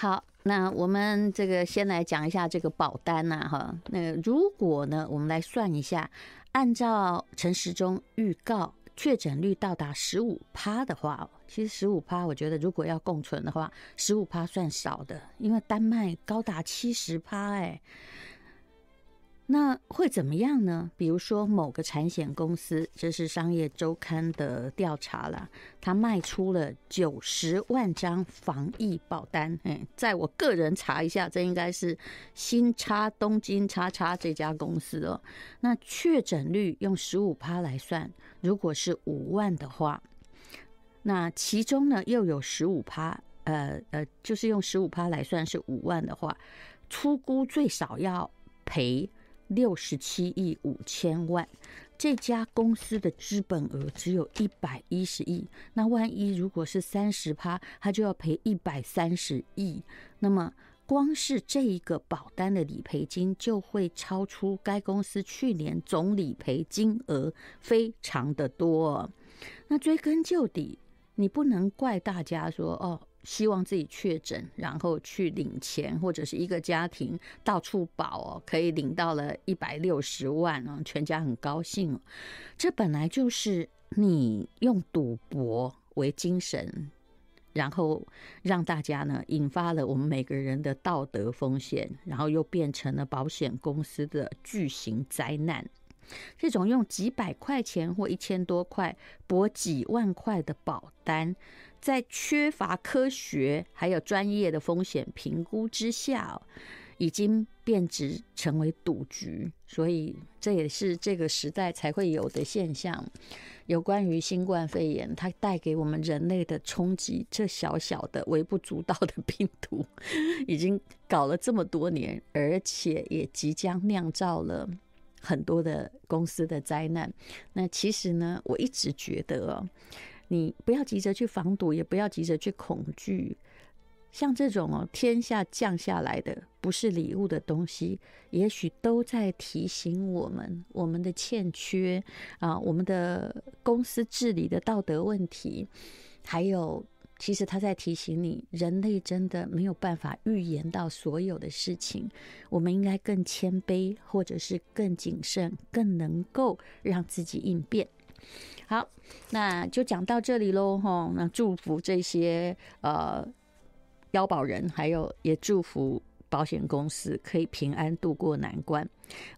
好，那我们这个先来讲一下这个保单呐，哈。那如果呢，我们来算一下，按照陈时中预告，确诊率到达15%的话，其实15%，我觉得如果要共存的话，15%算少的，因为丹麦高达70%，哎。那会怎么样呢？比如说某个产险公司，这是商业周刊的调查啦，他卖出了90万张防疫保单。在我个人查一下，这应该是新叉东京叉叉这家公司哦。那确诊率用15%来算，如果是5万的话，那其中呢又有15%，就是用15%来算是5万的话，粗估最少要赔67亿5千万，这家公司的资本额只有110亿，那万一如果是30%，他就要赔130亿。那么光是这一个保单的理赔金就会超出该公司去年总理赔金额，非常的多哦。那追根究底，你不能怪大家说哦，希望自己确诊，然后去领钱，或者是一个家庭到处保哦，可以领到了160万哦，全家很高兴哦。这本来就是你用赌博为精神，然后让大家呢引发了我们每个人的道德风险，然后又变成了保险公司的巨型灾难。这种用几百块钱或1000多块博几万块的保单，在缺乏科学还有专业的风险评估之下，已经变质成为赌局，所以这也是这个时代才会有的现象。有关于新冠肺炎它带给我们人类的冲击，这小小的微不足道的病毒已经搞了这么多年，而且也即将酿造了很多的公司的灾难。那其实呢，我一直觉得哦，你不要急着去防堵，也不要急着去恐惧。像这种哦，天下降下来的不是礼物的东西，也许都在提醒我们，我们的欠缺啊，我们的公司治理的道德问题，还有其实他在提醒你，人类真的没有办法预言到所有的事情，我们应该更谦卑，或者是更谨慎，更能够让自己应变。好，那就讲到这里咯，那祝福这些要保人，还有也祝福保险公司可以平安度过难关。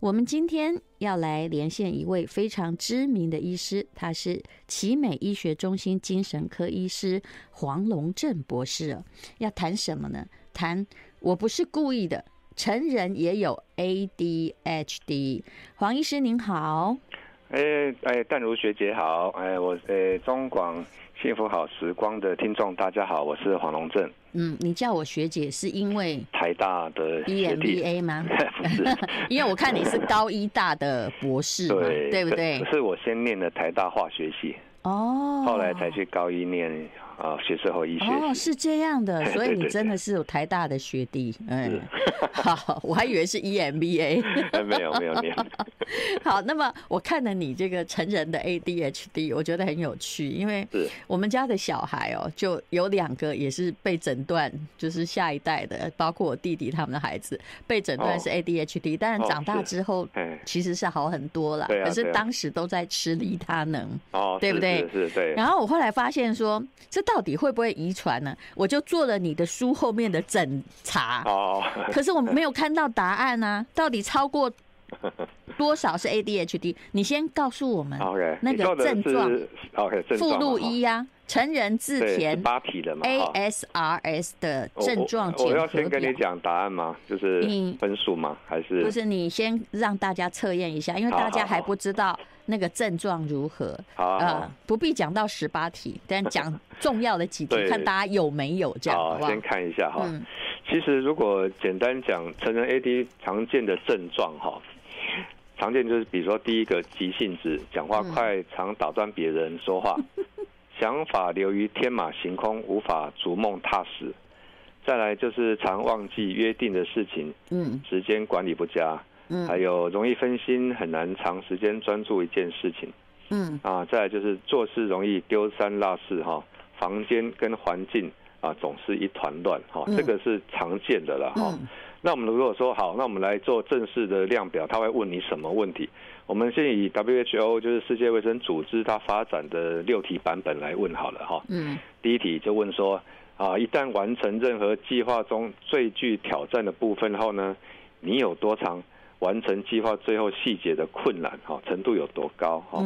我们今天要来连线一位非常知名的医师，他是奇美医学中心精神科医师黄龙正博士。要谈什么呢？谈我不是故意的，成人也有 ADHD。 黄医师您好。淡如学姐好。我中广幸福好时光的听众大家好，我是黄龙正。你叫我学姐是因为台大的 EMBA 吗？因为我看你是高医大的博士嘛， 对不对？可是我先念了台大化学系，后来才去高医念学士后医学。是这样的，所以你真的是有台大的学弟。好，我还以为是 EMBA。 没有念。好，那么我看了你这个成人的 ADHD， 我觉得很有趣，因为我们家的小孩就有2个也是被诊断，就是下一代的，包括我弟弟他们的孩子被诊断是 ADHD， 当然长大之后其实是好很多啦，可是当时都在吃利他能，对不对？对。然后我后来发现说，这到底会不会遗传呢？我就做了你的书后面的诊查，可是我没有看到答案啊，到底超过多少是 ADHD？ 你先告诉我们那个症状。附录1啊，成人自填 ASRS 的症状检核表。我要先跟你讲答案吗？就是分数吗？还是不是？你先让大家测验一下，因为大家还不知道那个症状如何。不必讲到18题，但讲重要的几题，看大家有没有这样。好，先看一下哈。其实如果简单讲，成人 AD 常见的症状哈。常见就是比如说第一个急性子，讲话快，常打断别人说话，想法流于天马行空，无法逐梦踏实。再来就是常忘记约定的事情，时间管理不佳，还有容易分心，很难长时间专注一件事情。再来就是做事容易丢三落四，房间跟环境啊，总是一团乱哈，这个是常见的了哈。那我们如果说好，那我们来做正式的量表，他会问你什么问题？我们先以 WHO 就是世界卫生组织它发展的6题版本来问好了哈。第一题就问说啊，一旦完成任何计划中最具挑战的部分后呢，你有多长完成计划最后细节的困难哈程度有多高哈？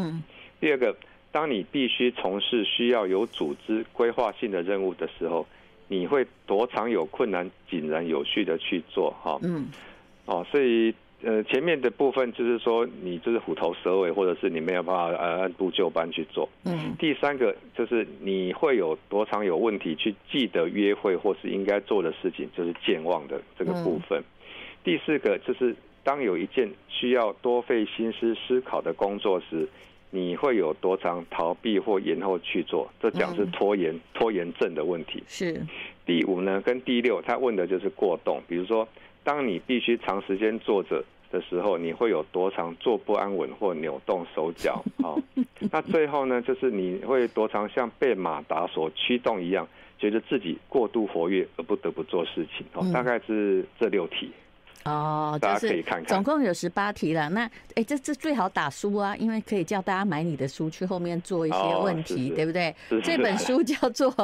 第二个，当你必须从事需要有组织规划性的任务的时候，你会多长有困难井然有序的去做哈？所以前面的部分就是说你就是虎头蛇尾，或者是你没有办法按部就班去做。第三个就是你会有多长有问题去记得约会或是应该做的事情，就是健忘的这个部分。第四个就是当有一件需要多费心思思考的工作时，你会有多长逃避或延后去做，这讲是拖延症的问题。是。第五呢跟第六他问的就是过动，比如说当你必须长时间坐着的时候，你会有多长坐不安稳或扭动手脚哦。那最后呢就是你会多长像被马达所驱动一样，觉得自己过度活跃而不得不做事情哦。大概是这6题。哦，就是总共有18题了。那这最好打书啊，因为可以叫大家买你的书，去后面做一些问题，对不对？这本书叫做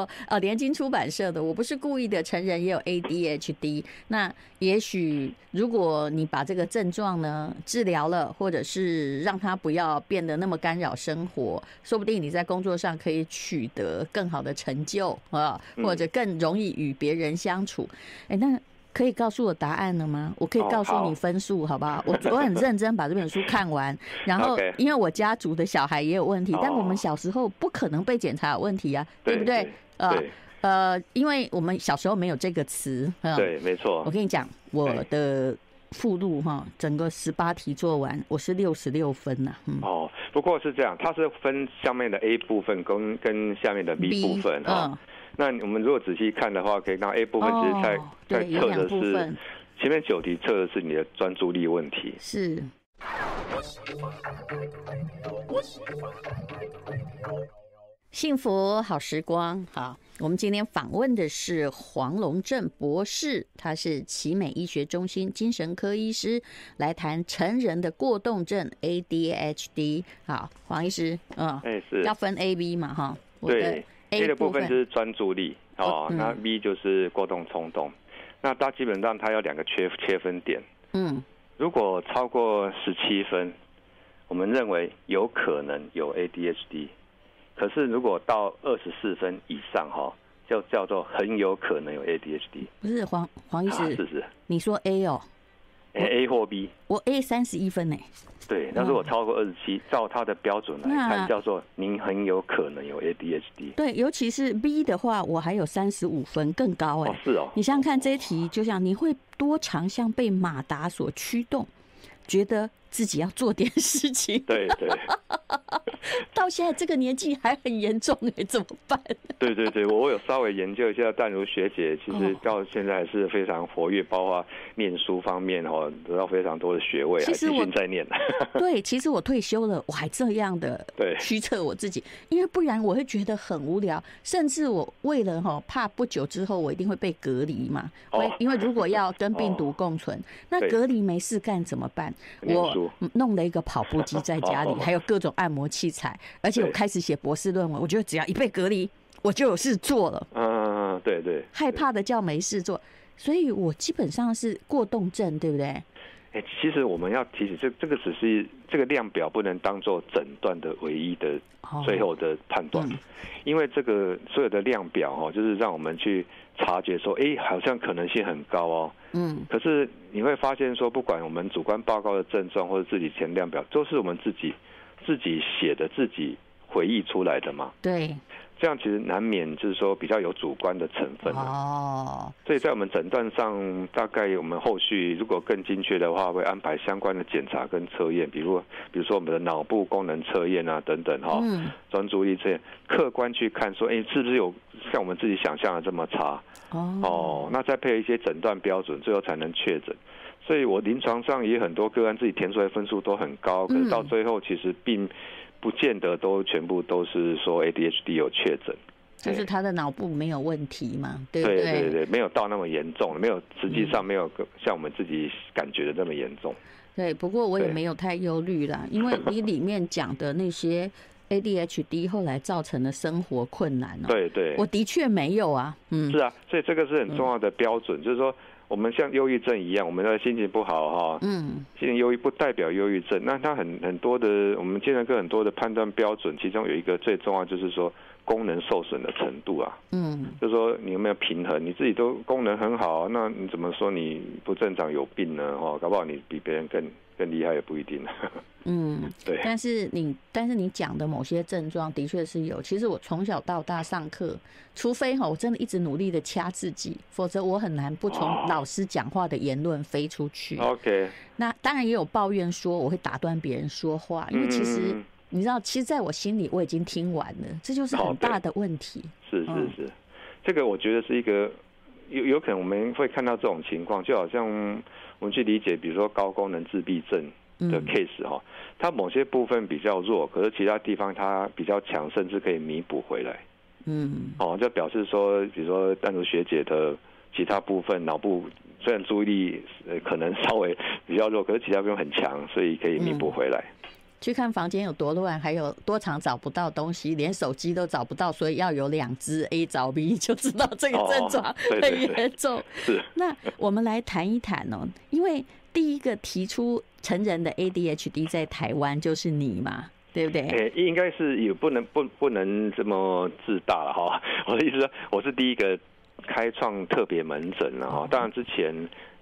联经出版社的《我不是故意的，成人也有 ADHD》。那也许如果你把这个症状呢治疗了，或者是让它不要变得那么干扰生活，说不定你在工作上可以取得更好的成就啊，或者更容易与别人相处。那可以告诉我答案了吗？我可以告诉你分数，好不好？我很认真把这本书看完，然后因为我家族的小孩也有问题，但我们小时候不可能被检查有问题啊，对不对？因为我们小时候没有这个词。对，没错。我跟你讲，我的附录哈，整个18题做完，我是66分呐。不过是这样，它是分上面的 A 部分跟下面的 B 部分哈。那我们如果仔细看的话，可以看 A 部分其实在测的是前面9题测的是你的专注力问题。是。幸福好时光，好，我们今天访问的是黄龙正博士，他是奇美医学中心精神科医师，来谈成人的过动症 ADHD。好，黄医师，要分 A、B 嘛，哈，对。A 的部分就是专注力哦，那 B 就是过动冲动。那它基本上它有2个切分点。如果超过17分，我们认为有可能有 ADHD。可是如果到24分以上哈，就叫做很有可能有 ADHD。不是黄医师，是你说 A 哦。A 或 B， 我 A 31分呢。对，那如果超过27，照他的标准来看，叫做您很有可能有 ADHD。对，尤其是 B 的话，我还有35分，更高哎。是哦。你想想看，这一题就像你会多长像被马达所驱动，觉得自己要做点事情。对对。到现在这个年纪还很严重哎，怎么办？对对对，我有稍微研究一下，淡如学姐其实到现在还是非常活跃，包括念书方面得到非常多的学位，还继续在念。对，其实我退休了，我还这样的驱策我自己，因为不然我会觉得很无聊，甚至我为了怕不久之后我一定会被隔离嘛，因为如果要跟病毒共存，那隔离没事干怎么办？我弄了一个跑步机在家里，还有各种按摩器材，而且我开始写博士论文，我觉得只要一被隔离，我就有事做了。对对。害怕的叫没事做，所以我基本上是过动症，对不对？其实我们要提醒，这个只是这个量表不能当做诊断的唯一的最后的判断，因为这个所有的量表就是让我们去察觉说，好像可能性很高哦。可是你会发现说，不管我们主观报告的症状或者自己填量表，都是我们自己写的，自己回忆出来的嘛。对。这样其实难免就是说比较有主观的成分哦，所以在我们诊断上，大概我们后续如果更精确的话，会安排相关的检查跟测验，比如说我们的脑部功能测验啊等等哈，专注力测验，客观去看说，是不是有像我们自己想象的这么差哦？那再配一些诊断标准，最后才能确诊。所以我临床上也很多个案自己填出来分数都很高，可是到最后其实并不见得都全部都是说 ADHD 有确诊就是他的脑部没有问题嘛，对不对？对对对，没有到那么严重，没有，实际上没有像我们自己感觉的那么严重。对，不过我也没有太忧虑啦，因为你里面讲的那些 ADHD 后来造成的生活困难哦，对对，我的确没有啊，嗯，是啊，所以这个是很重要的标准，就是说我们像忧郁症一样，我们的心情不好哈，嗯，心情忧郁不代表忧郁症，那它很多的，我们精神科很多的判断标准，其中有一个最重要就是说功能受损的程度啊，嗯，就是说你有没有平衡，你自己都功能很好，那你怎么说你不正常有病呢？哦，搞不好你比别人更厉害也不一定。嗯，对。但是你讲的某些症状的确是有。其实我从小到大上课，除非我真的一直努力的掐自己，否则我很难不从老师讲话的言论飞出去。OK。那当然也有抱怨说我会打断别人说话，因为其实你知道，其实在我心里我已经听完了，这就是很大的问题。是是是，这个我觉得是一个。有可能我们会看到这种情况，就好像我们去理解，比如说高功能自闭症的 case 哈，它某些部分比较弱，可是其他地方它比较强，甚至可以弥补回来。嗯，哦，就表示说，比如说淡如学姐的其他部分脑部虽然注意力可能稍微比较弱，可是其他部分很强，所以可以弥补回来。去看房间有多乱，还有多常找不到东西，连手机都找不到，所以要有2只 A 找 B 就知道这个症状很严重。哦，对对对，那我们来谈一谈哦，因为第一个提出成人的 ADHD 在台湾就是你嘛，对不对？应该是也不能这么自大了哈。我的意思说，我是第一个开创特别门诊了哈。当然之前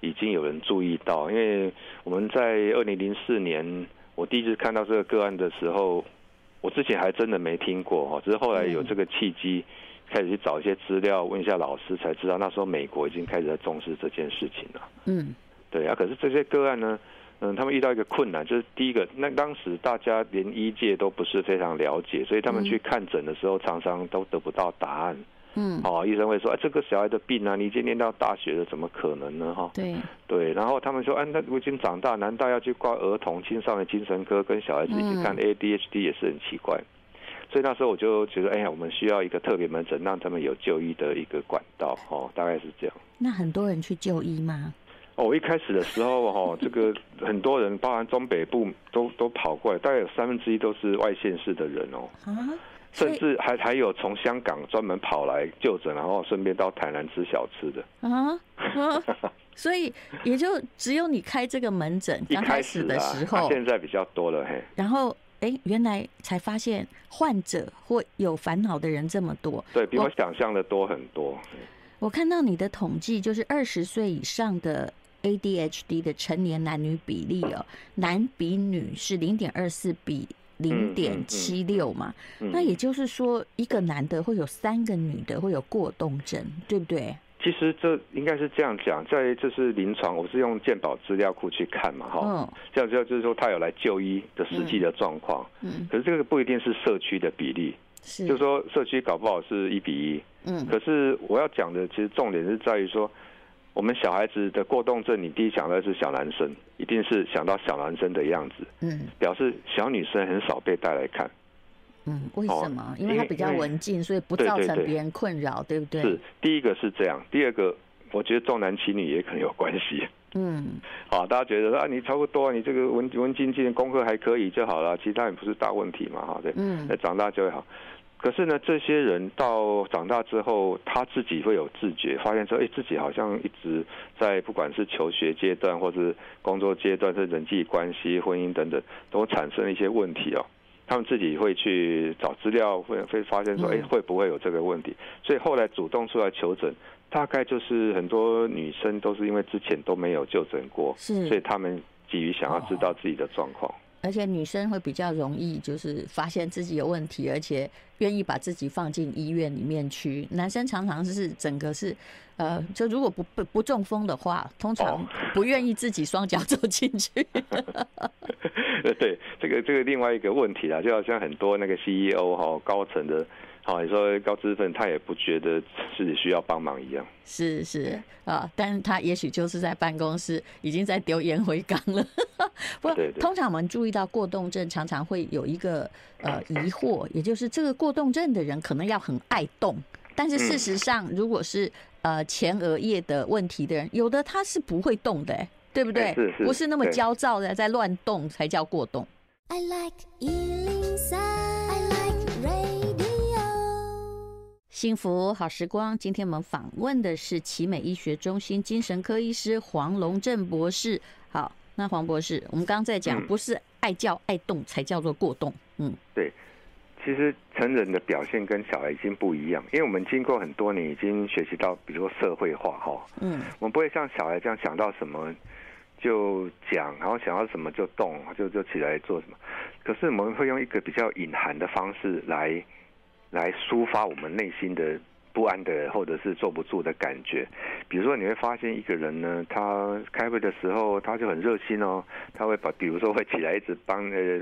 已经有人注意到，因为我们在2004年。我第一次看到这个个案的时候，我之前还真的没听过，只是后来有这个契机，开始去找一些资料，问一下老师，才知道那时候美国已经开始在重视这件事情了。嗯，对啊，可是这些个案呢，他们遇到一个困难，就是第一个，那当时大家连医界都不是非常了解，所以他们去看诊的时候，常常都得不到答案。嗯，哦，医生会说，哎，这个小孩的病啊，你已经念到大学了，怎么可能呢？哈，对对，然后他们说，哎，那我已经长大，难道要去挂儿童、青少年精神科跟小孩子一起看 ADHD 也是很奇怪。所以那时候我就觉得，哎呀，我们需要一个特别门诊，让他们有就医的一个管道。哦，大概是这样。那很多人去就医吗？哦，我一开始的时候，哦，这个很多人，包含中北部都跑过来，大概有1/3都是外县市的人哦。啊。甚至还有从香港专门跑来就诊，然后顺便到台南吃小吃的啊，所以也就只有你开这个门诊刚开始的时候，现在比较多了嘿。然后原来才发现患者或有烦恼的人这么多，对比我想象的多很多。我看到你的统计，就是20岁以上的。ADHD 的成年男女比例哦，男比女是0.24比0.76嘛，那也就是说一个男的会有3个女的会有过动症，对不对？其实这应该是这样讲，在就是临床，我是用健保资料库去看嘛，哈，这样就是说他有来就医的实际的状况，可是这个不一定是社区的比例，是就是说社区搞不好是1比1，可是我要讲的其实重点是在于说。我们小孩子的过动症，你第一想到是小男生，一定是想到小男生的样子，表示小女生很少被带来看。嗯，为什么？因为他比较文静，所以不造成别人困扰，对不对？是，第一个是这样，第二个我觉得重男轻女也可能有关系。嗯，好，大家觉得啊，你差不多，你这个文静静，功课还可以就好了，其他也不是大问题嘛，哈，对，长大就会好。可是呢，这些人到长大之后，他自己会有自觉，发现说，自己好像一直在不管是求学阶段，或是工作阶段，是人际关系、婚姻等等，都产生了一些问题哦。他们自己会去找资料，会发现说，会不会有这个问题？所以后来主动出来求诊，大概就是很多女生都是因为之前都没有就诊过，所以他们急于想要知道自己的状况。而且女生会比较容易，就是发现自己有问题，而且愿意把自己放进医院里面去。男生常常是整个是，就如果不中风的话，通常不愿意自己双脚走进去。对，这个另外一个问题啦，就好像很多那个 CEO 高层的。好，你说高知识分子他也不觉得自己需要帮忙一样，是是啊，但是他也许就是在办公室已经在丢烟灰缸了。不，通常我们注意到过动症常常会有一个疑惑，也就是这个过动症的人可能要很爱动，但是事实上，如果是前额叶的问题的人，有的他是不会动的、欸，对不对？是是，不是那么焦躁的在乱动才叫过动。I like 103。幸福好时光，今天我们访问的是奇美医学中心精神科医师黄龙正博士。好，那黄博士，我们刚刚在讲，不是爱叫爱动才叫做过动。嗯，对，其实成人的表现跟小孩已经不一样，因为我们经过很多年已经学习到，比如说社会化哈，嗯，我们不会像小孩这样想到什么就讲，然后想到什么就动，就起来做什么。可是我们会用一个比较隐含的方式来抒发我们内心的不安的或者是坐不住的感觉。比如说你会发现一个人呢，他开会的时候他就很热心哦，他会比如说会起来一直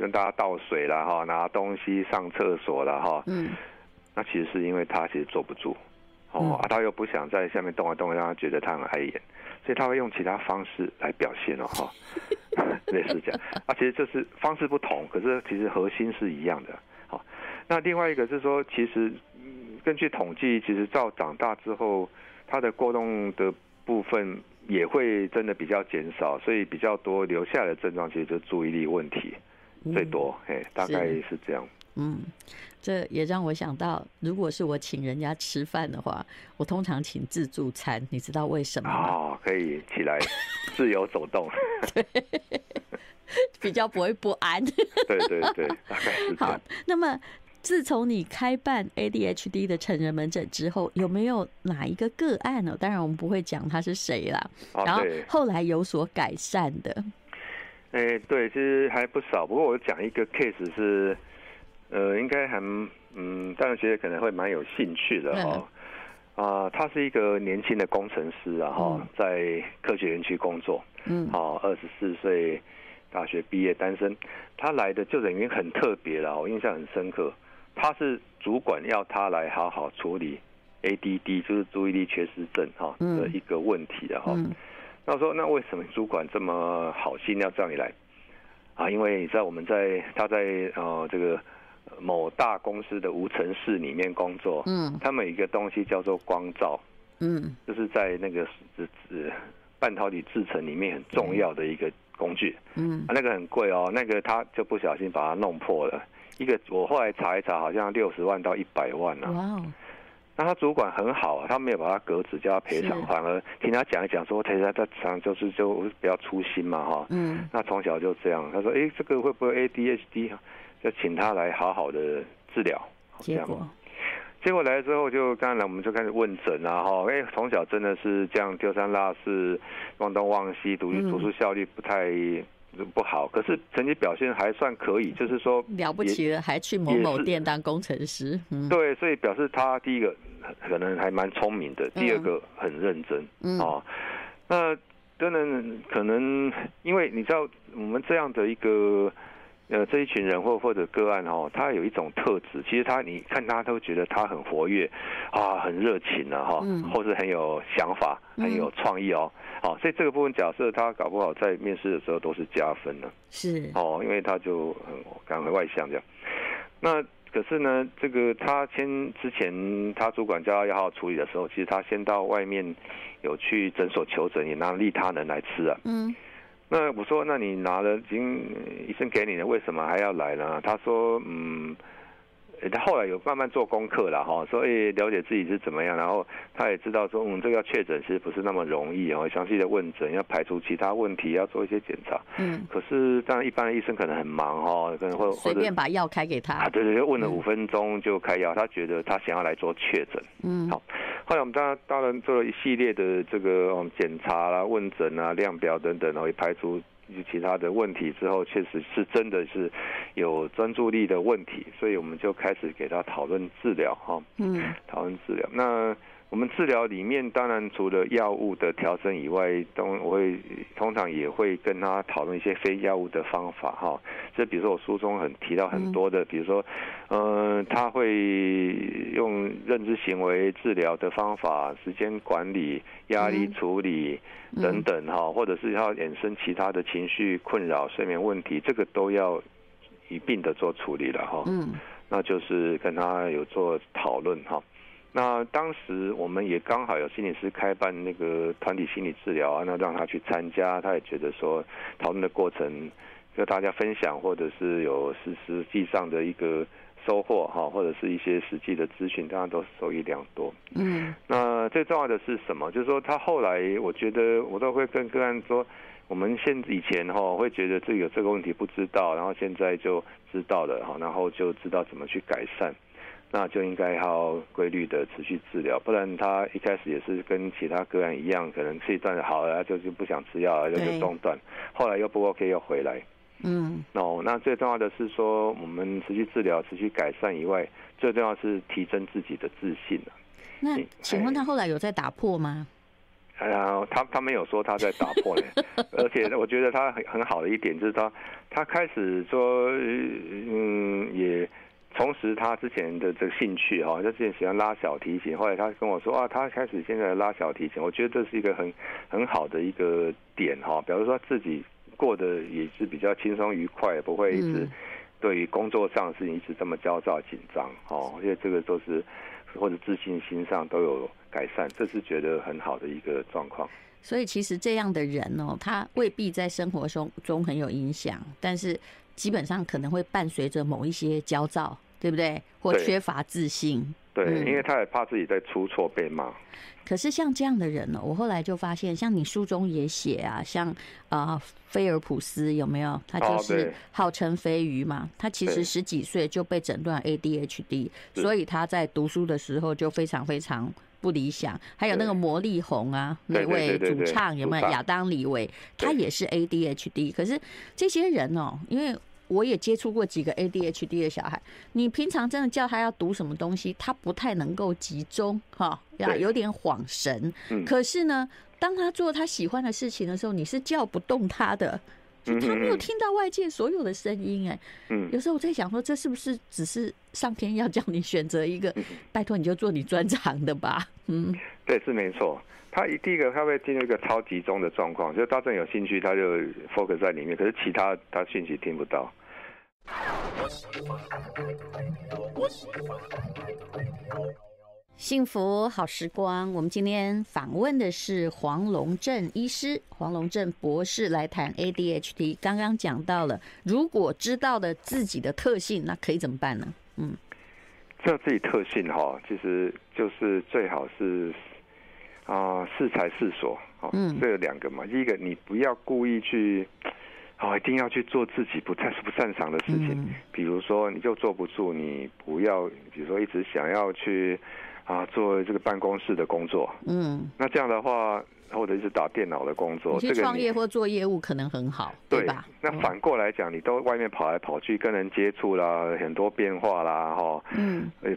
让大家倒水啦哈，拿东西上厕所啦哈，嗯，那其实是因为他其实坐不住哦，他又不想在下面动来动去，让他觉得他很碍眼，所以他会用其他方式来表现哦哈，类似这样啊，其实就是方式不同，可是其实核心是一样的。那另外一个是说，其实根据统计，其实到长大之后，他的过动的部分也会真的比较减少，所以比较多留下来的症状其实就注意力问题最多，大概是这样。嗯，这也让我想到，如果是我请人家吃饭的话，我通常请自助餐，你知道为什么吗？哦，可以起来自由走动。对，比较不会不安。对对对，大概是这样。好，那么自从你开办 ADHD 的成人门诊之后，有没有哪一个个案呢、哦？当然我们不会讲他是谁啦、啊，然后后来有所改善的。对，其实还不少。不过我讲一个 case 是，应该还当然觉得可能会蛮有兴趣的哦。他是一个年轻的工程师啊，哈、在科学园区工作，嗯，好，24岁，大学毕业，单身。他来的就等于很特别了，我印象很深刻。他是主管要他来好好处理 ADD， 就是注意力缺失症哈的一个问题的哈。那我说，那为什么主管这么好心要叫你来啊？因为你知道他在这个某大公司的无尘室里面工作，嗯，他们有一个东西叫做光照，嗯，就是在那个半导体制程里面很重要的一个工具，嗯，那个很贵哦，那个他就不小心把它弄破了。一个我后来查一查，好像60万到100万啊。哇！那他主管很好啊，他没有把他革职，叫他赔偿，反而听他讲一讲说，他常就是就比较粗心嘛哈。嗯。那从小就这样，他说，这个会不会 ADHD？ 就请他来好好的治疗。结果来了之后就，当然我们就开始问诊啊哈，从小真的是这样丢三落四、忘东忘西，读书效率不太。不好，可是成绩表现还算可以，就是说了不起了，还去某店当工程师、嗯。对，所以表示他第一个可能还蛮聪明的，第二个很认真。嗯，哦、那真的可能因为你知道我们这样的一个这一群人或者个案哦，他有一种特质，其实你看他都觉得他很活跃啊，很热情啊哈、哦，或是很有想法，很有创意哦。好，所以这个部分假设他搞不好在面试的时候都是加分了，是哦，因为他就赶快外向这样。那可是呢，这个他之前他主管叫他要好好处理的时候，其实他先到外面有去诊所求诊，也拿利他能来吃啊。嗯，那我说，那你拿了已经医生给你了，为什么还要来呢？他说，他后来有慢慢做功课了哈，所以了解自己是怎么样，然后他也知道说，这个要确诊其实不是那么容易哦，详细的问诊要排除其他问题，要做一些检查。嗯。可是当然一般的医生可能很忙哈，可能会随便把药开给他。啊，对对对，问了5分钟就开药，他觉得他想要来做确诊。嗯。好，后来我们当然做了一系列的这个检查啦、问诊啊、量表等等，然后也排除其他的问题之后，确实是真的是有专注力的问题，所以我们就开始给他讨论治疗哈。嗯，讨论治疗。那我们治疗里面当然除了药物的调整以外，我通常也会跟他讨论一些非药物的方法哈。这比如说我书中提到很多的，比如说，他会用认知行为治疗的方法、时间管理、压力处理等等哈，或者是要衍生其他的情绪困扰、睡眠问题，这个都要一并的做处理了哈。那就是跟他有做讨论哈。那当时我们也刚好有心理师开办那个团体心理治疗啊，那让他去参加，他也觉得说讨论的过程跟大家分享，或者是有实际上的一个收获哈，或者是一些实际的咨询，当然都受益良多。那最重要的是什么？就是说他后来，我觉得我都会跟个案说，我们以前哈会觉得自己有这个问题不知道，然后现在就知道了哈，然后就知道怎么去改善。那就应该要规律的持续治疗，不然他一开始也是跟其他个案一样，可能吃一段好了，就是不想吃药了，就中断，后来又不 OK 又回来。那最重要的是说，我们持续治疗、持续改善以外，最重要是提升自己的自信啊。那请问他后来有在打破吗？他没有说他在打破呢，而且我觉得他很好的一点就是他开始说，也重拾他之前的这个兴趣哈，他之前喜欢拉小提琴，后来他跟我说啊，他开始现在拉小提琴，我觉得这是一个很好的一个点哈，表示说自己过得也是比较轻松愉快，不会一直对于工作上的事情一直这么焦躁紧张哦，因为这个都是或者自信心上都有改善，这是觉得很好的一个状况。所以其实这样的人哦，他未必在生活中很有影响，但是基本上可能会伴随着某一些焦躁，对不对？或缺乏自信。对，因为他也怕自己在出错被骂。可是像这样的人呢，我后来就发现，像你书中也写啊，像菲尔普斯有没有？他就是号称飞鱼嘛，他其实10几岁就被诊断 ADHD， 所以他在读书的时候就非常非常不理想。还有那个魔力红啊，那位主唱有没有？亚当李维，他也是 ADHD。可是这些人哦，因为我也接触过几个 ADHD 的小孩，你平常真的叫他要读什么东西，他不太能够集中哈，有点恍神。可是呢，当他做他喜欢的事情的时候，你是叫不动他的，就他没有听到外界所有的声音。有时候我在想说，这是不是只是上天要叫你选择一个，拜托你就做你专长的吧？对，是没错。他第一个他会进入一个超集中的状况，就是大众有兴趣他就 focus 在里面，可是其他他讯息听不到。幸福好时光，我们今天访问的是黄龙正医师、黄龙正博士来谈 ADHD。刚刚讲到了，如果知道了自己的特性，那可以怎么办呢？知道自己特性哈，其实就是最好是适才适所哦。这有2个嘛，第一个你不要故意去一定要去做自己不擅长的事情，比如说你就坐不住，你不要比如说一直想要去做这个办公室的工作，那这样的话，或者是打电脑的工作，你去创业或做业务可能很好，对吧？那反过来讲，你都外面跑来跑去，跟人接触啦，很多变化啦，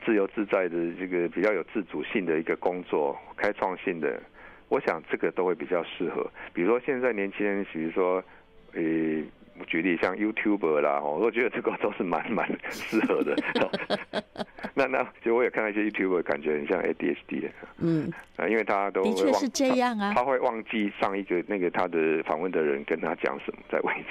自由自在的这个比较有自主性的一个工作，开创性的，我想这个都会比较适合。比如说现在年轻人，比如说，我举例像 YouTuber 啦，我觉得这个都是蛮适合的。那就我也看到一些 YouTuber 感觉很像 ADHD 的，因为他都的确是这样啊，他会忘记上一个那个他的访问的人跟他讲什么，再问一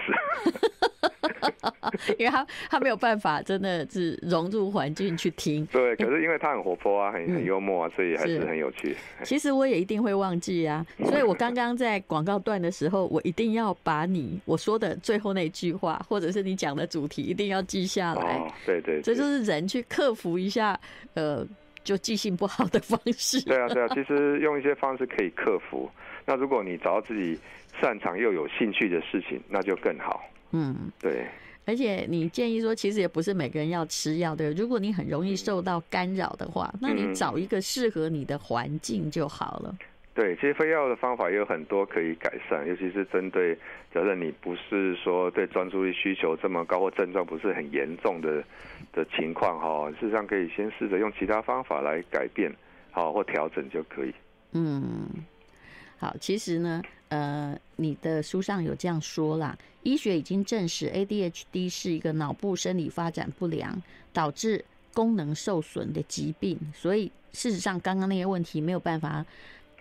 次，因为他没有办法真的是融入环境去听。对，可是因为他很活泼啊，很幽默啊，所以还是很有趣。其实我也一定会忘记啊，所以我刚刚在广告段的时候，我一定要把我说的最后那句话，或者是你讲的主题，一定要记下来。对，这就是人去克服一下，就记性不好的方式。对啊，其实用一些方式可以克服。那如果你找到自己擅长又有兴趣的事情，那就更好。对。而且你建议说，其实也不是每个人要吃药的。如果你很容易受到干扰的话，那你找一个适合你的环境就好了。对，其实非药的方法也有很多可以改善，尤其是针对假设你不是说对专注力需求这么高，或症状不是很严重的情况，事实上可以先试着用其他方法来改变。好，或调整就可以。嗯，好，其实呢，你的书上有这样说啦，医学已经证实 ADHD 是一个脑部生理发展不良导致功能受损的疾病，所以事实上刚刚那些问题没有办法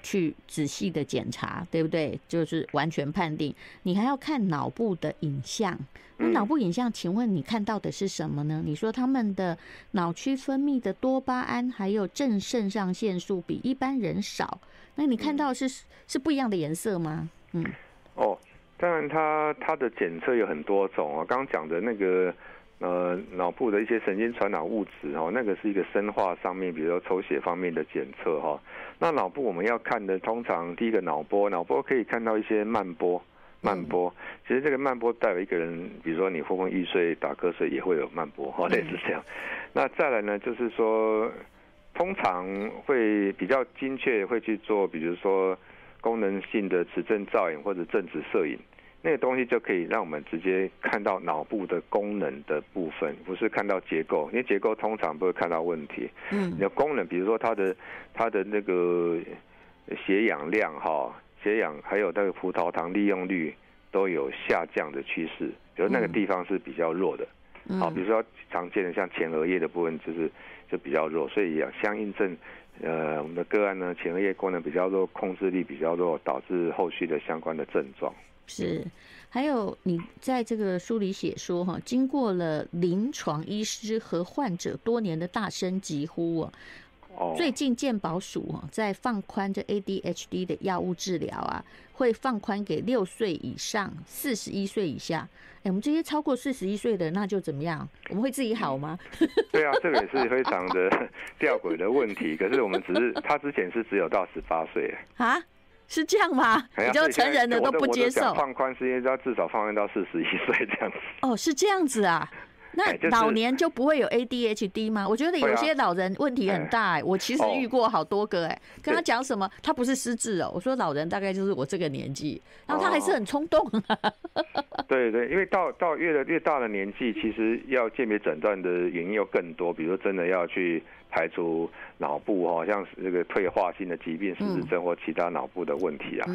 去仔细的检查，对不对？就是完全判定，你还要看脑部的影像。那脑部影像，请问你看到的是什么呢？你说他们的脑区分泌的多巴胺还有正肾上腺素比一般人少，那你看到是不一样的颜色吗？嗯，哦，当然它的检测有很多种啊，刚刚讲的那个。脑部的一些神经传导物质哦，那个是一个生化上面，比如说抽血方面的检测哈。那脑部我们要看的，通常第一个脑波，脑波可以看到一些慢波，慢波。其实这个慢波代表一个人，比如说你昏昏欲睡、打瞌睡也会有慢波哈，类似这样。那再来呢，就是说，通常会比较精确会去做，比如说功能性的磁振造影或者正子摄影。那个东西就可以让我们直接看到脑部的功能的部分，不是看到结构，因为结构通常不会看到问题。嗯，你的功能，比如说它的那个血氧量哈，血氧还有那个葡萄糖利用率都有下降的趋势，比如那个地方是比较弱的。嗯，好，比如说常见的像前额叶的部分就比较弱，所以也相应症。我们的个案呢，前额叶功能比较弱，控制力比较弱，导致后续的相关的症状。是，还有你在这个书里写说哈，经过了临床医师和患者多年的大声疾呼啊，最近健保署在放宽这 ADHD 的药物治疗啊，会放宽给6岁以上、41岁以下。我们这些超过41岁的，那就怎么样？我们会自己好吗？对啊，这个也是非常的吊诡的问题。可是我们他之前是只有到18岁啊。是这样吗？比较成人的都不接受。放宽是因为要至少放宽到41岁这样子。哦，是这样子啊。那老年就不会有 ADHD 吗？我觉得有些老人问题很大我其实遇过好多个跟他讲什么，他不是失智哦。我说老人大概就是我这个年纪，然后他还是很冲动对对，因为到越大的年纪，其实要鉴别诊断的原因又更多，比如真的要去排除脑部像这个退化性的疾病、失智症或其他脑部的问题啊，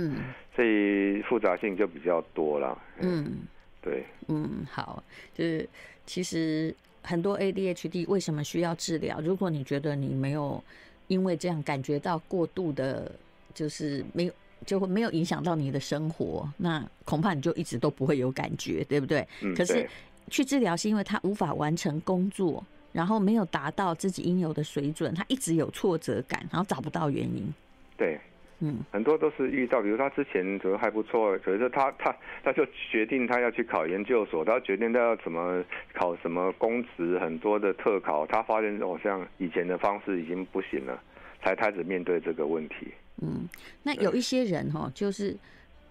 所以复杂性就比较多了。嗯，对，嗯，好，就是其实很多 ADHD 为什么需要治疗？如果你觉得你没有因为这样感觉到过度的，就是没有。就会没有影响到你的生活，那恐怕你就一直都不会有感觉，对不对？嗯，对。可是去治疗是因为他无法完成工作，然后没有达到自己应有的水准，他一直有挫折感，然后找不到原因。对，嗯，很多都是遇到，比如他之前可能还不错，可是他就决定他要去考研究所，他决定他要怎么考什么公职，很多的特考，他发现好像以前的方式已经不行了，才开始面对这个问题。嗯，那有一些人就是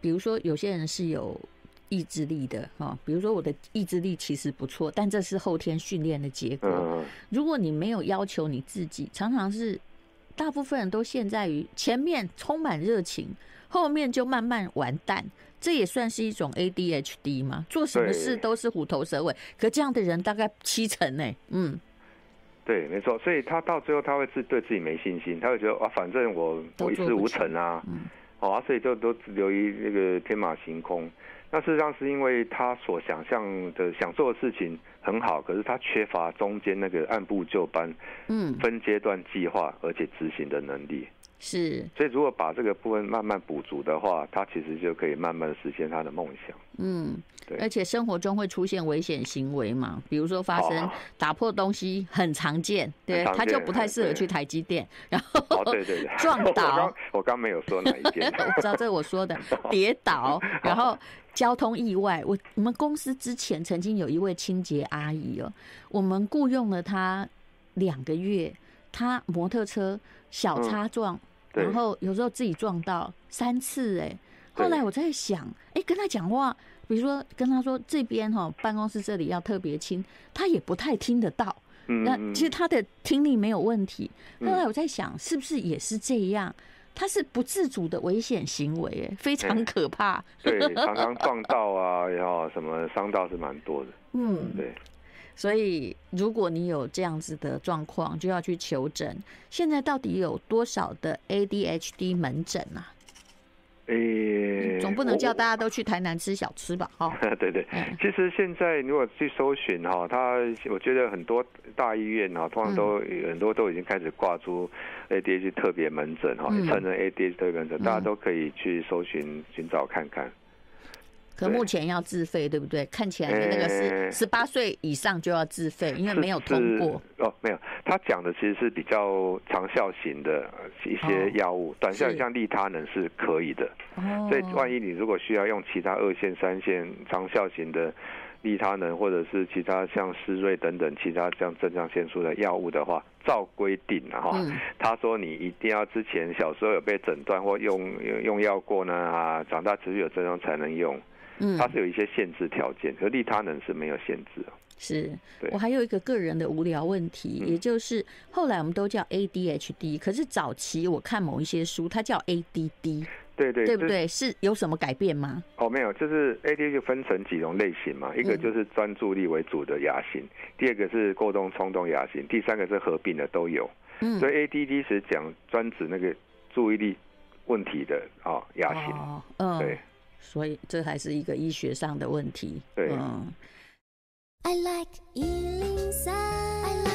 比如说有些人是有意志力的比如说我的意志力其实不错，但这是后天训练的结果。如果你没有要求你自己，常常是大部分人都陷在于前面充满热情，后面就慢慢完蛋，这也算是一种 ADHD 吗？做什么事都是虎头蛇尾，可这样的人大概70%欸。嗯，对，没错，所以他到最后他会对自己没信心，他会觉得啊，反正我一事无成啊，所以就都流于那个天马行空。那事实上是因为他所想象的想做的事情很好，可是他缺乏中间那个按部就班、分阶段计划而且执行的能力。是，所以如果把这个部分慢慢补足的话，他其实就可以慢慢实现他的梦想。嗯，对，而且生活中会出现危险行为嘛，比如说发生打破东西很常见，对，他就不太适合去台积电，然后撞倒。我刚没有说哪一件，我不知道这是我说的，跌倒，然后交通意外。我们公司之前曾经有一位清洁阿姨我们雇佣了她2个月，她摩托车小擦撞。然后有时候自己撞到3次后来我在想，跟他讲话，比如说跟他说这边办公室这里要特别清，他也不太听得到。那其实他的听力没有问题。后来我在想，是不是也是这样？他是不自主的危险行为非常可怕。对，常常撞到啊，然后什么伤到是蛮多的。嗯，对。所以如果你有这样子的状况，就要去求诊。现在到底有多少的 ADHD 门诊啊？总不能叫大家都去台南吃小吃吧？哈、哦，对对，其实现在如果去搜寻哈，它我觉得很多大医院哈，通常都、很多都已经开始挂出 ADHD 特别门诊哈，成人 ADHD 特别门诊，大家都可以去搜寻寻找看看。可目前要自费，对不对？看起来那个是18岁以上就要自费，因为没有通过。哦，没有，他讲的其实是比较长效型的一些药物，短效像利他能是可以的。哦，所以万一你如果需要用其他2线、3线长效型的利他能，或者是其他像思瑞等等其他像正向腺素的药物的话，照规定啊，他说你一定要之前小时候有被诊断或用药过呢啊，长大持续有症状才能用。它是有一些限制条件，可是利他能是没有限制哦。是，我还有一个个人的无聊问题，也就是后来我们都叫 ADHD， 可是早期我看某一些书，它叫 ADD。对对，对不对？是有什么改变吗？哦，没有，就是 ADHD 分成几种类型嘛，一个就是专注力为主的亚型，第二个是过动冲动亚型，第三个是合并的都有。所以 ADD 是讲专指那个注意力问题的啊亚型。对。所以这还是一个医学上的问题。对。I like 103。